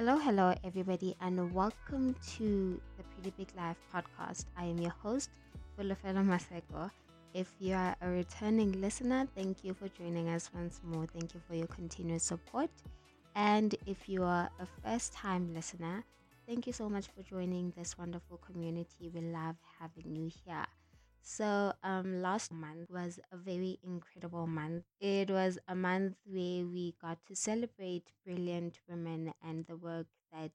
Hello everybody, and welcome to the Pretty Big Life podcast. I am your host, Fhulufhelo Maseko. If you are a returning listener, thank you for joining us once more. Thank you for your continuous support. And if you are a first-time listener, thank you so much for joining this wonderful community. We love having you here. So last month was a very incredible month. It was a month where we got to celebrate brilliant women and the work that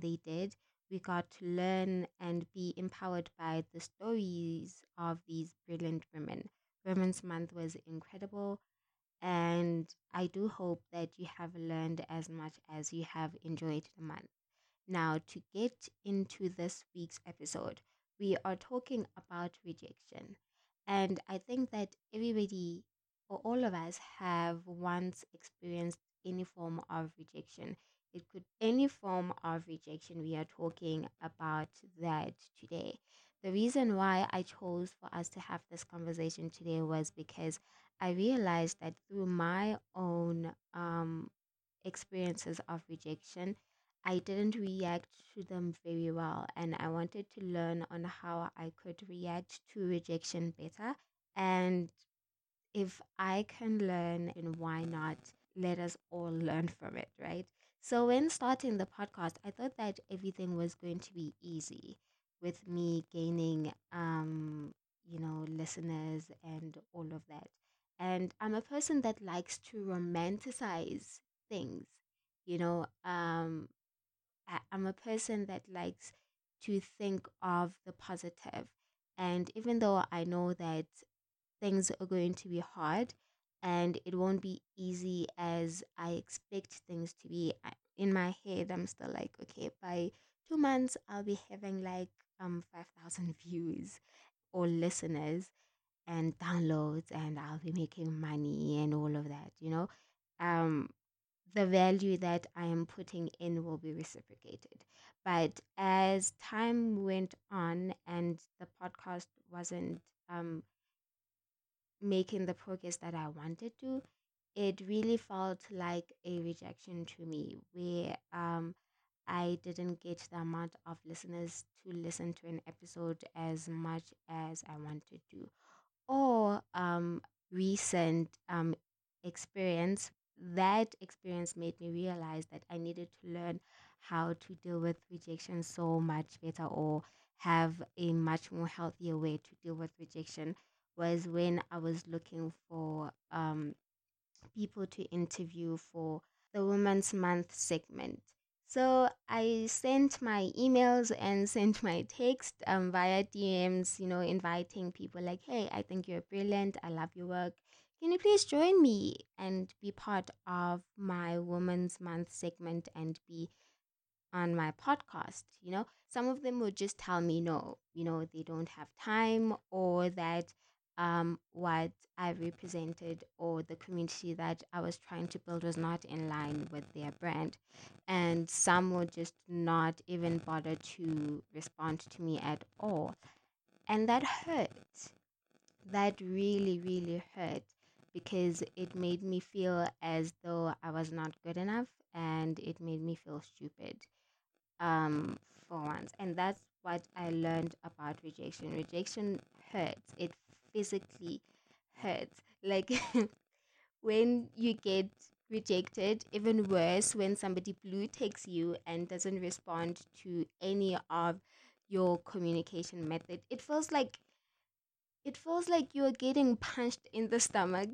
they did. We got to learn and be empowered by the stories of these brilliant women. Women's Month was incredible, and I do hope that you have learned as much as you have enjoyed the month. Now, to get into this week's episode, we are talking about rejection. And I think that everybody, or all of us, have once experienced any form of rejection. It could be any form of rejection. We are talking about that today. The reason why I chose for us to have this conversation today was because I realized that through my own experiences of rejection, I didn't react to them very well, and I wanted to learn on how I could react to rejection better. And if I can learn, and why not? Let us all learn from it, right? So when starting the podcast, I thought that everything was going to be easy with me gaining, listeners and all of that. And I'm a person that likes to romanticize things, I'm a person that likes to think of the positive. And even though I know that things are going to be hard and it won't be easy as I expect things to be, in my head, I'm still like, okay, by 2 months, I'll be having 5,000 views or listeners and downloads, and I'll be making money and all of that, The value that I am putting in will be reciprocated. But as time went on and the podcast wasn't making the progress that I wanted to, it really felt like a rejection to me, where I didn't get the amount of listeners to listen to an episode as much as I wanted to. Or recent experience. That experience made me realize that I needed to learn how to deal with rejection so much better, or have a much more healthier way to deal with rejection, was when I was looking for people to interview for the Women's Month segment. So I sent my emails and sent my text via DMs, inviting people like, hey, I think you're brilliant. I love your work. Can you please join me and be part of my Women's Month segment and be on my podcast? Some of them would just tell me no, they don't have time, or that what I represented or the community that I was trying to build was not in line with their brand. And some would just not even bother to respond to me at all. And that hurt. That really, really hurt, because it made me feel as though I was not good enough, and it made me feel stupid for once. And that's what I learned about rejection. Rejection hurts. It physically hurts. Like when you get rejected, even worse, when somebody blue takes you and doesn't respond to any of your communication method, it feels like you're getting punched in the stomach.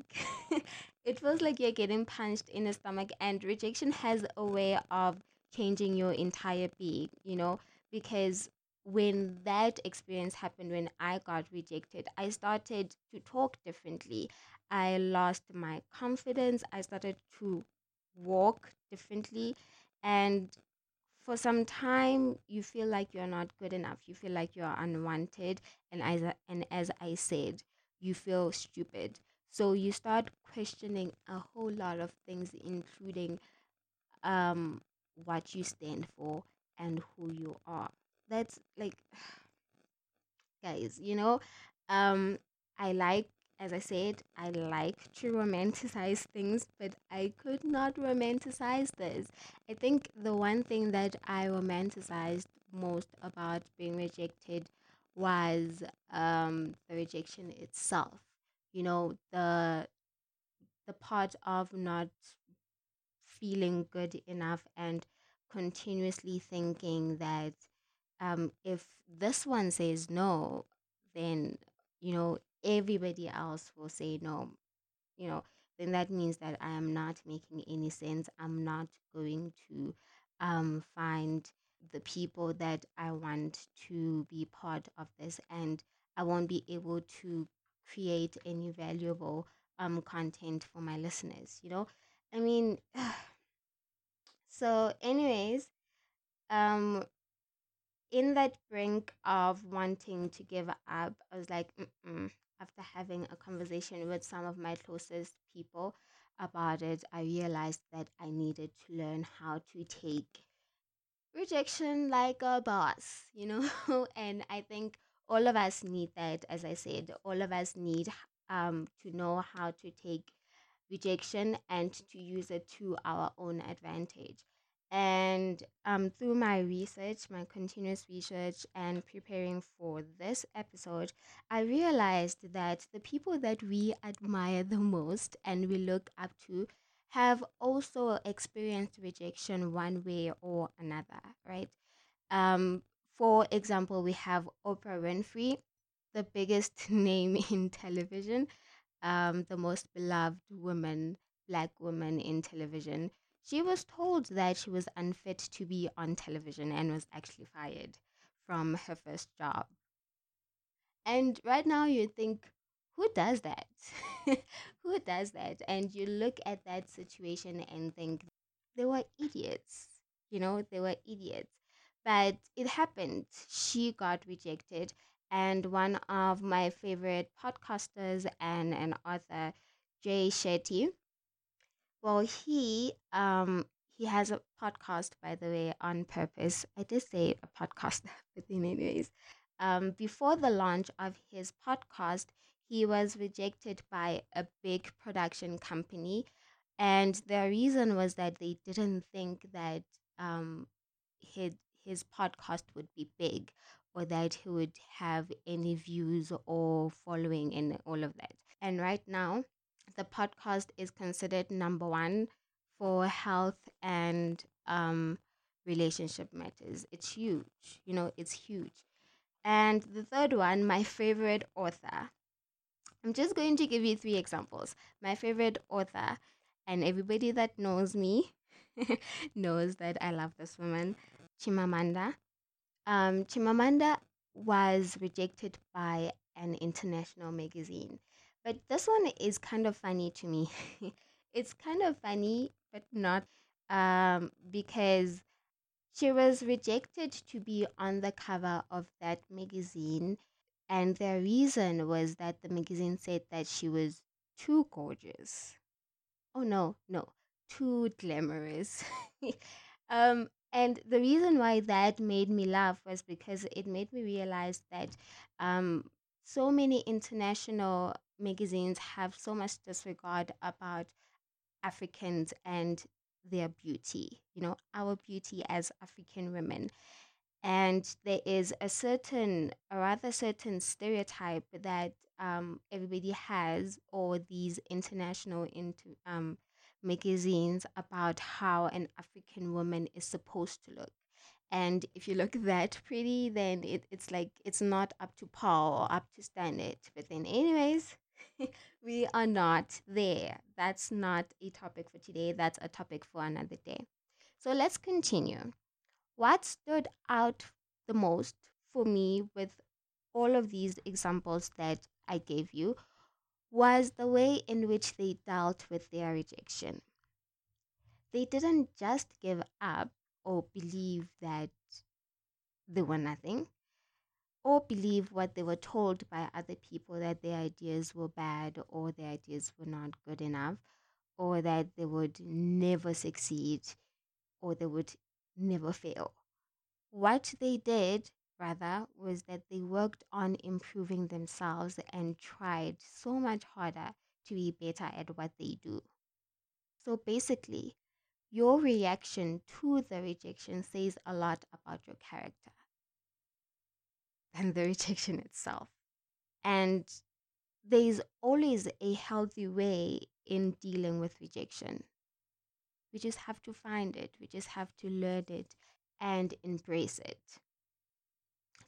It feels like you're getting punched in the stomach, and rejection has a way of changing your entire being, because when that experience happened, when I got rejected, I started to talk differently. I lost my confidence. I started to walk differently. And for some time, you feel like you're not good enough. You feel like you're unwanted. And as I said, you feel stupid. So you start questioning a whole lot of things, including what you stand for and who you are. That's guys, I like As I said, I like to romanticize things, but I could not romanticize this. I think the one thing that I romanticized most about being rejected was the rejection itself. You know, the part of not feeling good enough and continuously thinking that if this one says no, then, you know, everybody else will say no, you know, then that means that I am not making any sense. I'm not going to find the people that I want to be part of this, and I won't be able to create any valuable content for my listeners, you know? I mean, so anyways, in that brink of wanting to give up, I was like, after having a conversation with some of my closest people about it, I realized that I needed to learn how to take rejection like a boss, you know? And I think all of us need that. As I said, all of us need to know how to take rejection and to use it to our own advantage. And through my research, my continuous research and preparing for this episode, I realized that the people that we admire the most and we look up to have also experienced rejection one way or another, right? For example, we have Oprah Winfrey, the biggest name in television, the most beloved woman, black woman in television. She was told that she was unfit to be on television and was actually fired from her first job. And right now you think, who does that? Who does that? And you look at that situation and think, they were idiots. You know, they were idiots. But it happened. She got rejected. And one of my favorite podcasters and an author, Jay Shetty, well, he has a podcast, by the way, on purpose. I did say a podcast, but then anyways. Before the launch of his podcast, he was rejected by a big production company. And their reason was that they didn't think that his podcast would be big or that he would have any views or following and all of that. And right now, the podcast is considered number one for health and relationship matters. It's huge. You know, it's huge. And the third one, my favorite author. I'm just going to give you three examples. My favorite author, and everybody that knows me knows that I love this woman, Chimamanda. Chimamanda was rejected by an international magazine. But this one is kind of funny to me. It's kind of funny, but not, because she was rejected to be on the cover of that magazine. And their reason was that the magazine said that she was too gorgeous. Oh, no, too glamorous. And the reason why that made me laugh was because it made me realize that so many international magazines have so much disregard about Africans and their beauty, you know, our beauty as African women. And there is a rather certain stereotype that everybody has, or these international magazines, about how an African woman is supposed to look. And if you look that pretty, then it's like it's not up to par or up to standard. But then anyways, we are not there. That's not a topic for today. That's a topic for another day. So let's continue. What stood out the most for me with all of these examples that I gave you was the way in which they dealt with their rejection. They didn't just give up or believe that they were nothing, or believe what they were told by other people, that their ideas were bad or their ideas were not good enough, or that they would never succeed or they would never fail. What they did rather, was that they worked on improving themselves and tried so much harder to be better at what they do. So basically, your reaction to the rejection says a lot about your character and the rejection itself. And there's always a healthy way in dealing with rejection. We just have to find it. We just have to learn it and embrace it.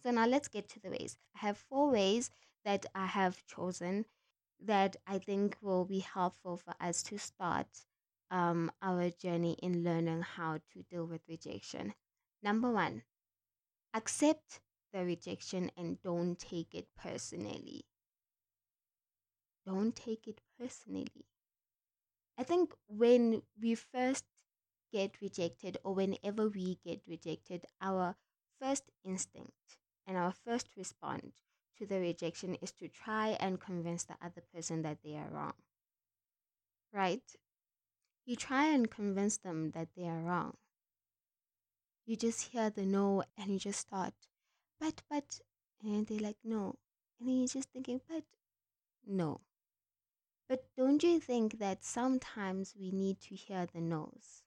So now let's get to the ways. I have 4 ways that I have chosen that I think will be helpful for us to start our journey in learning how to deal with rejection. Number 1, accept the rejection and don't take it personally. Don't take it personally. I think when we first get rejected, or whenever we get rejected, our first instinct and our first response to the rejection is to try and convince the other person that they are wrong. Right? You try and convince them that they are wrong. You just hear the no and you just start, but, and they're like, no. And then you're just thinking, but, no. But don't you think that sometimes we need to hear the no's?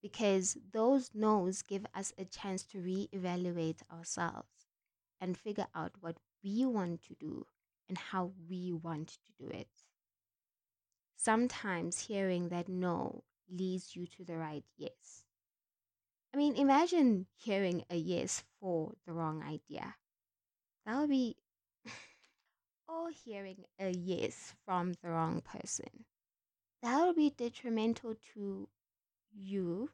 Because those no's give us a chance to reevaluate ourselves and figure out what we want to do and how we want to do it. Sometimes hearing that no leads you to the right yes. I mean, imagine hearing a yes for the wrong idea. That would be... or hearing a yes from the wrong person. That will be detrimental to you,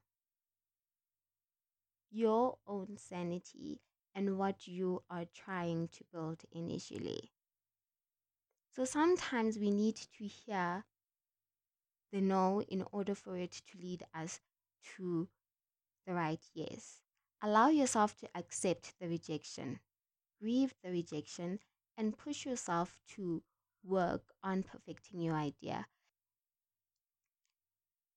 your own sanity, and what you are trying to build initially. So sometimes we need to hear the no in order for it to lead us to the right yes. Allow yourself to accept the rejection, grieve the rejection, and push yourself to work on perfecting your idea.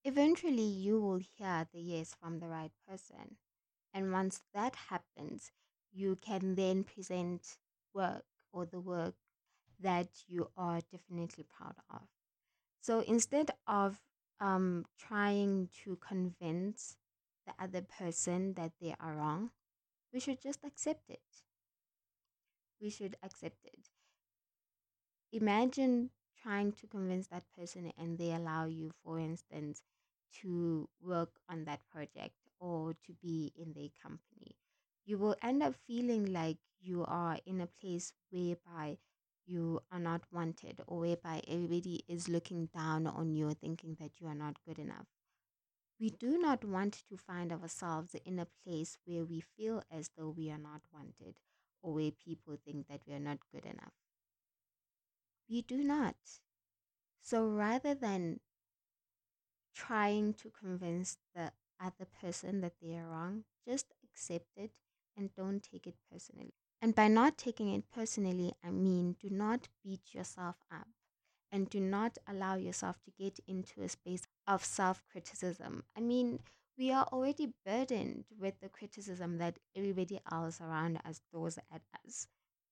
Eventually, you will hear the yes from the right person. And once that happens, you can then present work, or the work that you are definitely proud of. So instead of trying to convince the other person that they are wrong, we should just accept it. We should accept it. Imagine trying to convince that person and they allow you, for instance, to work on that project or to be in their company. You will end up feeling like you are in a place whereby you are not wanted, or whereby everybody is looking down on you, thinking that you are not good enough. We do not want to find ourselves in a place where we feel as though we are not wanted, or where people think that we are not good enough. We do not. So rather than trying to convince the other person that they are wrong, just accept it and don't take it personally. And by not taking it personally, I mean do not beat yourself up and do not allow yourself to get into a space of self-criticism. I mean, we are already burdened with the criticism that everybody else around us throws at us.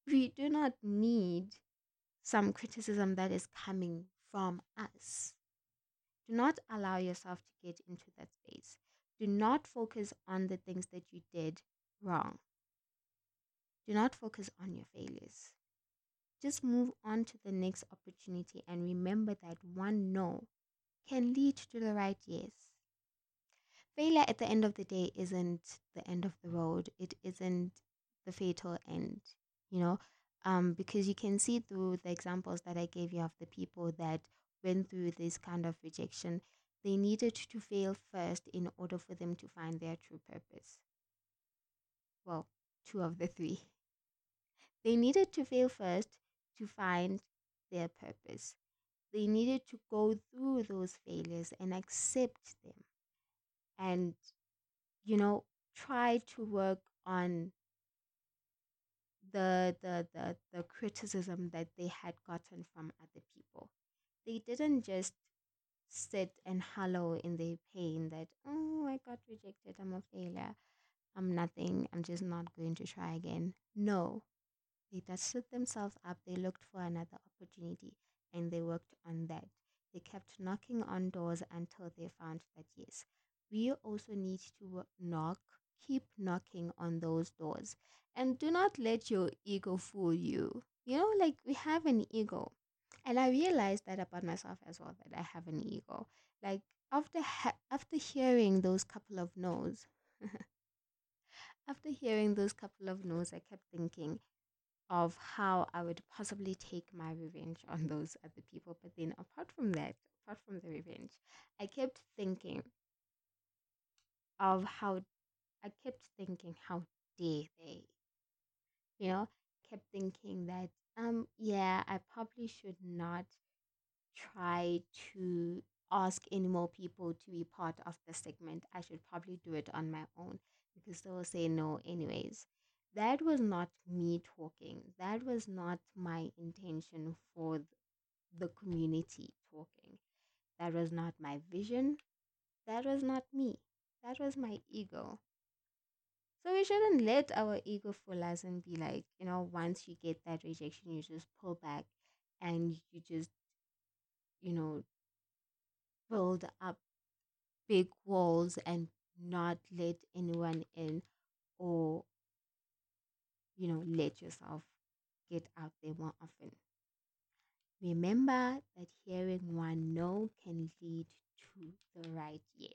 We do not need some criticism that is coming from us. Do not allow yourself to get into that space. Do not focus on the things that you did wrong. Do not focus on your failures. Just move on to the next opportunity and remember that one no can lead to the right yes. Failure at the end of the day isn't the end of the road. It isn't the fatal end, because you can see through the examples that I gave you of the people that went through this kind of rejection, they needed to fail first in order for them to find their true purpose. Well, 2 of the 3. They needed to fail first to find their purpose. They needed to go through those failures and accept them. And, try to work on the criticism that they had gotten from other people. They didn't just sit and wallow in their pain that, oh, I got rejected, I'm a failure. I'm nothing, I'm just not going to try again. No, they dusted themselves up, they looked for another opportunity, and they worked on that. They kept knocking on doors until they found that yes, we also need to keep knocking on those doors. And do not let your ego fool you. You know, like, we have an ego. And I realized that about myself as well, that I have an ego. Like, after hearing those couple of no's, I kept thinking of how I would possibly take my revenge on those other people. But then apart from the revenge, I kept thinking how dare they, you know, kept thinking that, yeah, I probably should not try to ask any more people to be part of the segment. I should probably do it on my own because they will say no anyways. That was not me talking. That was not my intention for the community talking. That was not my vision. That was not me. That was my ego. So we shouldn't let our ego fool us and be like, you know, once you get that rejection, you just pull back and you just, you know, build up big walls and not let anyone in, or, you know, let yourself get out there more often. Remember that hearing one no can lead to the right yes.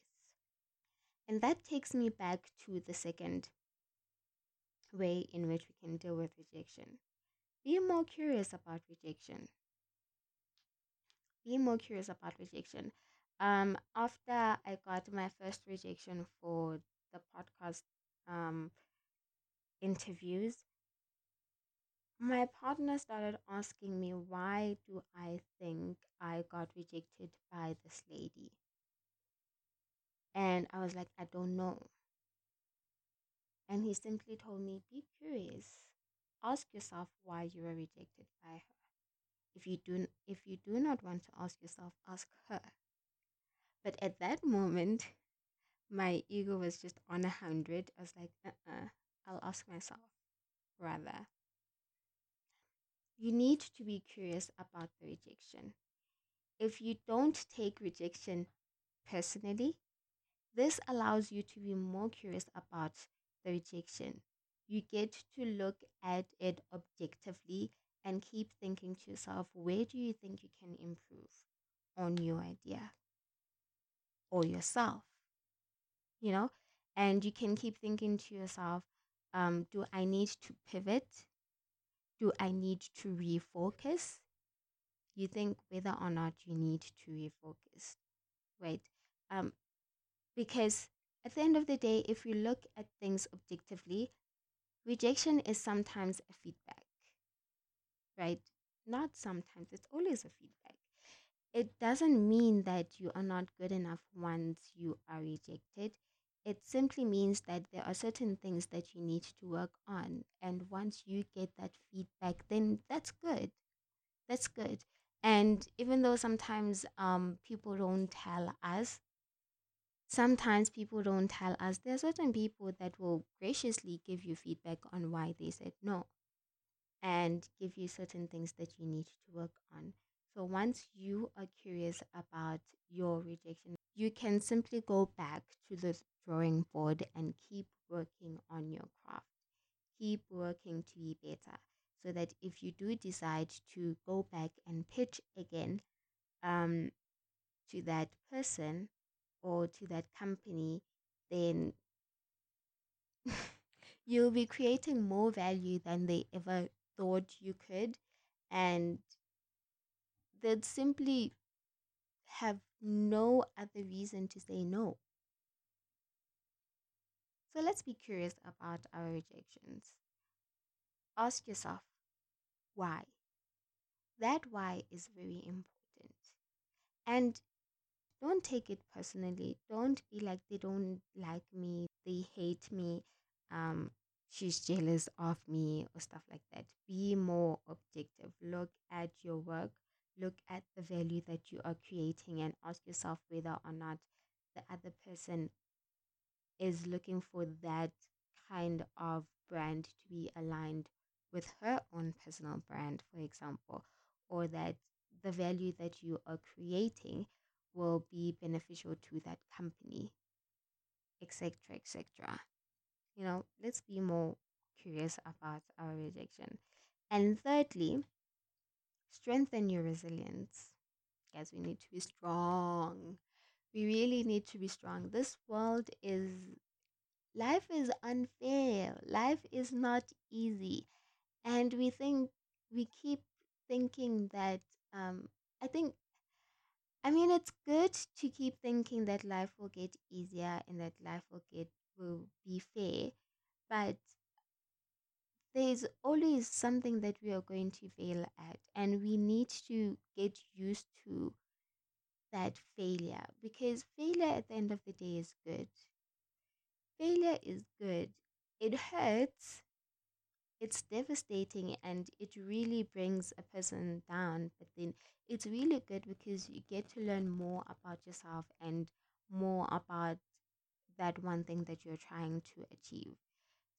And that takes me back to the second way in which we can deal with rejection. Be more curious about rejection. After I got my first rejection for the podcast interviews, my partner started asking me, why do I think I got rejected by this lady? And I was like, I don't know. And he simply told me, be curious. Ask yourself why you were rejected by her. If you do not want to ask yourself, ask her. But at that moment, my ego was just on 100. I was like, I'll ask myself rather. You need to be curious about the rejection. If you don't take rejection personally, this allows you to be more curious about the rejection. You get to look at it objectively and keep thinking to yourself, where do you think you can improve on your idea or yourself? You know, and you can keep thinking to yourself, do I need to pivot? Do I need to refocus? You think whether or not you need to refocus, right? Because at the end of the day, if you look at things objectively, rejection is sometimes a feedback, right? Not sometimes, it's always a feedback. It doesn't mean that you are not good enough once you are rejected. It simply means that there are certain things that you need to work on. And once you get that feedback, then that's good. That's good. And even though sometimes people don't tell us, there are certain people that will graciously give you feedback on why they said no and give you certain things that you need to work on. So once you are curious about your rejection, you can simply go back to the drawing board and keep working on your craft. Keep working to be better so that if you do decide to go back and pitch again to that person, or to that company, then you'll be creating more value than they ever thought you could, and they'd simply have no other reason to say no. So let's be curious about our rejections. Ask yourself, why? That why is very important. And don't take it personally. Don't be like, they don't like me, they hate me, she's jealous of me, or stuff like that. Be more objective. Look at your work. Look at the value that you are creating and ask yourself whether or not the other person is looking for that kind of brand to be aligned with her own personal brand, for example, or that the value that you are creating will be beneficial to that company, etc., etc. You know, let's be more curious about our rejection. And thirdly, strengthen your resilience. Guys, we need to be strong. We really need to be strong. This world is... life is unfair. Life is not easy. And we keep thinking that, it's good to keep thinking that life will get easier and that life will be fair, but there's always something that we are going to fail at, and we need to get used to that failure, because failure at the end of the day is good. Failure is good. It hurts. It's devastating, and it really brings a person down, but then it's really good because you get to learn more about yourself and more about that one thing that you're trying to achieve.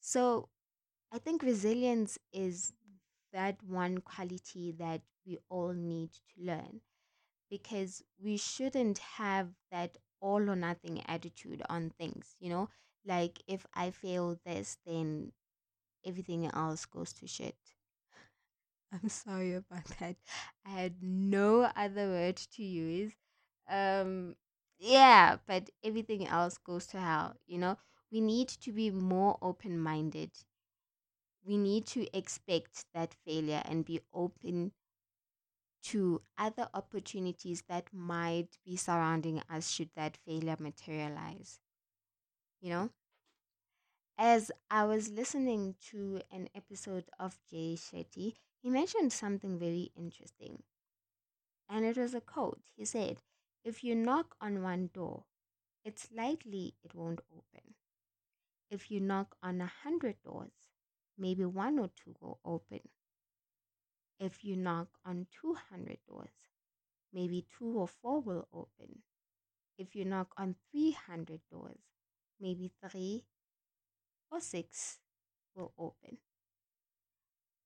So I think resilience is that one quality that we all need to learn, because we shouldn't have that all or nothing attitude on things, you know, like if I fail this, then everything else goes to shit. I'm sorry about that. I had no other word to use. Yeah, but everything else goes to hell, you know. We need to be more open-minded. We need to expect that failure and be open to other opportunities that might be surrounding us should that failure materialize, you know. As I was listening to an episode of Jay Shetty, he mentioned something very interesting. And it was a quote. He said, "If you knock on one door, it's likely it won't open. If you knock on 100 doors, maybe one or two will open. If you knock on 200 doors, maybe 2 or 4 will open. If you knock on 300 doors, maybe 3 or 6 will open."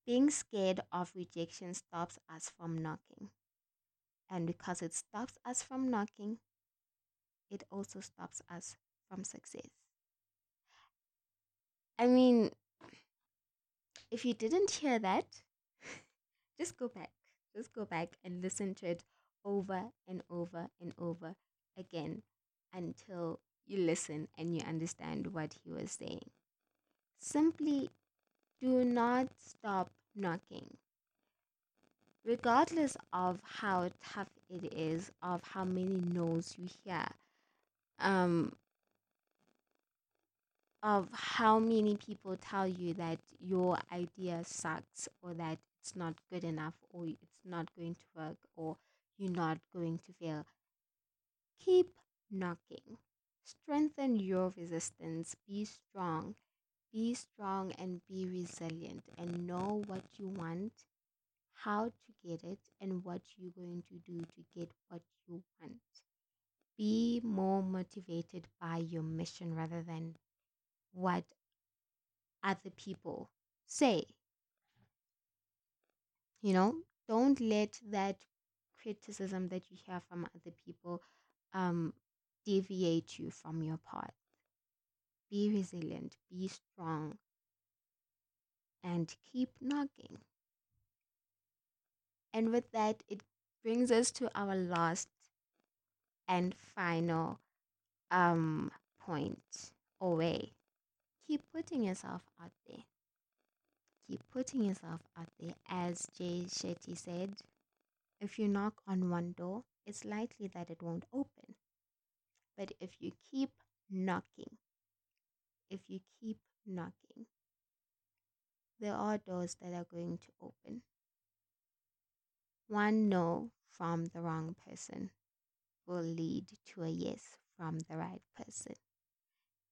Being scared of rejection stops us from knocking. And because it stops us from knocking, it also stops us from success. I mean, if you didn't hear that, just go back. Just go back and listen to it over and over and over again until you listen and you understand what he was saying. Simply do not stop knocking. Regardless of how tough it is, of how many no's you hear, of how many people tell you that your idea sucks or that it's not good enough or it's not going to work or you're not going to fail, keep knocking. Strengthen your resistance. Be strong. Be strong and be resilient, and know what you want, how to get it, and what you're going to do to get what you want. Be more motivated by your mission rather than what other people say. You know, don't let that criticism that you hear from other people deviate you from your path. Be resilient, be strong, and keep knocking. And with that, it brings us to our last and final point or way. Keep putting yourself out there. Keep putting yourself out there. As Jay Shetty said, if you knock on one door, it's likely that it won't open. But if you keep knocking, there are doors that are going to open. One no from the wrong person will lead to a yes from the right person.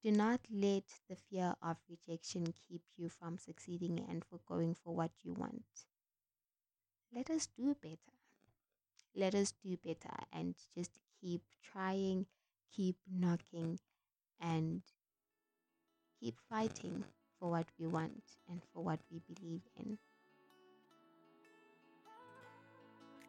Do not let the fear of rejection keep you from succeeding and for going for what you want. Let us do better. Let us do better and just keep trying, keep knocking, and keep fighting for what we want and for what we believe in.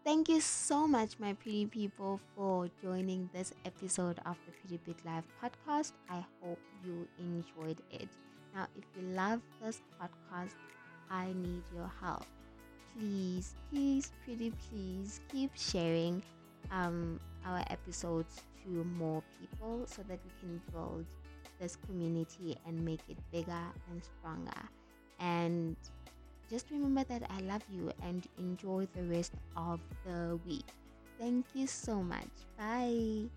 Thank you so much, my pretty people, for joining this episode of the Pretty Big Life podcast. I hope you enjoyed it. Now, if you love this podcast, I need your help. Please, please, pretty please, keep sharing our episodes to more people so that we can build this community and make it bigger and stronger. And just remember that I love you, and enjoy the rest of the week. Thank you so much. Bye.